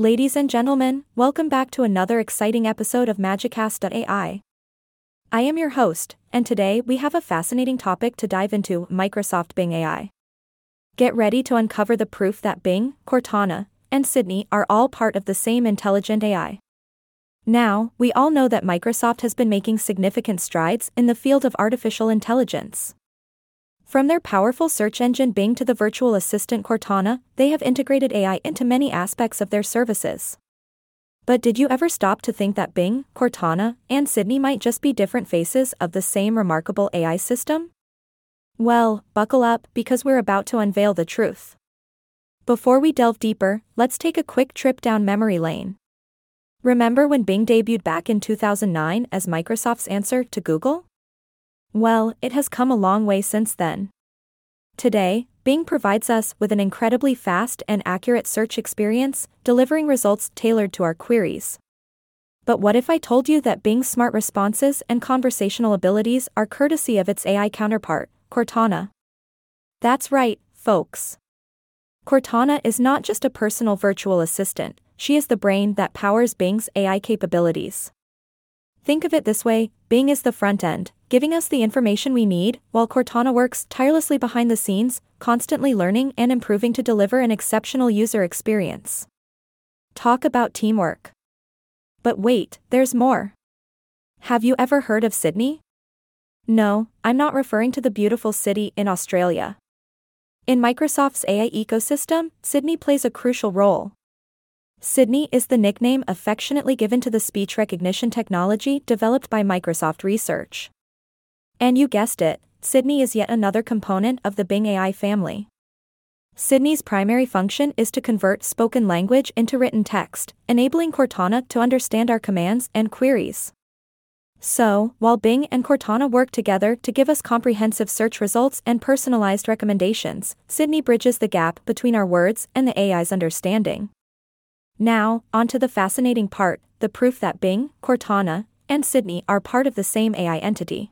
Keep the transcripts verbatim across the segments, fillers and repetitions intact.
Ladies and gentlemen, welcome back to another exciting episode of Magicast dot A I. I am your host, and today we have a fascinating topic to dive into: Microsoft Bing A I. Get ready to uncover the proof that Bing, Cortana, and Sydney are all part of the same intelligent A I. Now, we all know that Microsoft has been making significant strides in the field of artificial intelligence. From their powerful search engine Bing to the virtual assistant Cortana, they have integrated A I into many aspects of their services. But did you ever stop to think that Bing, Cortana, and Sydney might just be different faces of the same remarkable A I system? Well, buckle up, because we're about to unveil the truth. Before we delve deeper, let's take a quick trip down memory lane. Remember when Bing debuted back in two thousand nine as Microsoft's answer to Google? Well, it has come a long way since then. Today, Bing provides us with an incredibly fast and accurate search experience, delivering results tailored to our queries. But what if I told you that Bing's smart responses and conversational abilities are courtesy of its A I counterpart, Cortana? That's right, folks. Cortana is not just a personal virtual assistant, she is the brain that powers Bing's A I capabilities. Think of it this way: Bing is the front end, giving us the information we need, while Cortana works tirelessly behind the scenes, constantly learning and improving to deliver an exceptional user experience. Talk about teamwork. But wait, there's more. Have you ever heard of Sydney? No, I'm not referring to the beautiful city in Australia. In Microsoft's A I ecosystem, Sydney plays a crucial role. Sydney is the nickname affectionately given to the speech recognition technology developed by Microsoft Research. And you guessed it, Sydney is yet another component of the Bing A I family. Sydney's primary function is to convert spoken language into written text, enabling Cortana to understand our commands and queries. So, while Bing and Cortana work together to give us comprehensive search results and personalized recommendations, Sydney bridges the gap between our words and the A I's understanding. Now, onto the fascinating part: the proof that Bing, Cortana, and Sydney are part of the same A I entity.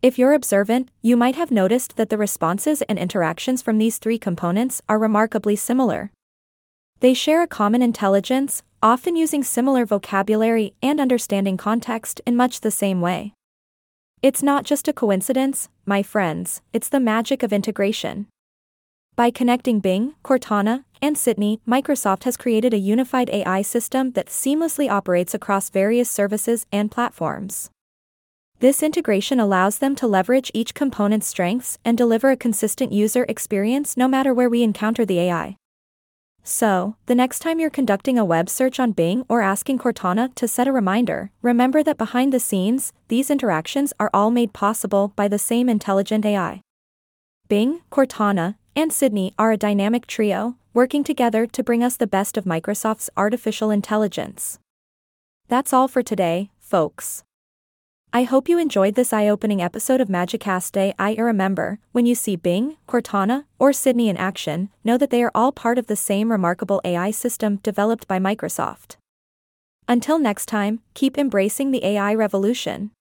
If you're observant, you might have noticed that the responses and interactions from these three components are remarkably similar. They share a common intelligence, often using similar vocabulary and understanding context in much the same way. It's not just a coincidence, my friends, it's the magic of integration. By connecting Bing, Cortana, and Sydney, Microsoft has created a unified A I system that seamlessly operates across various services and platforms. This integration allows them to leverage each component's strengths and deliver a consistent user experience no matter where we encounter the A I. So, the next time you're conducting a web search on Bing or asking Cortana to set a reminder, remember that behind the scenes, these interactions are all made possible by the same intelligent A I. Bing, Cortana, and Sydney are a dynamic trio, working together to bring us the best of Microsoft's artificial intelligence. That's all for today, folks. I hope you enjoyed this eye-opening episode of Magicast dot A I. Remember, when you see Bing, Cortana, or Sydney in action, know that they are all part of the same remarkable A I system developed by Microsoft. Until next time, keep embracing the A I revolution.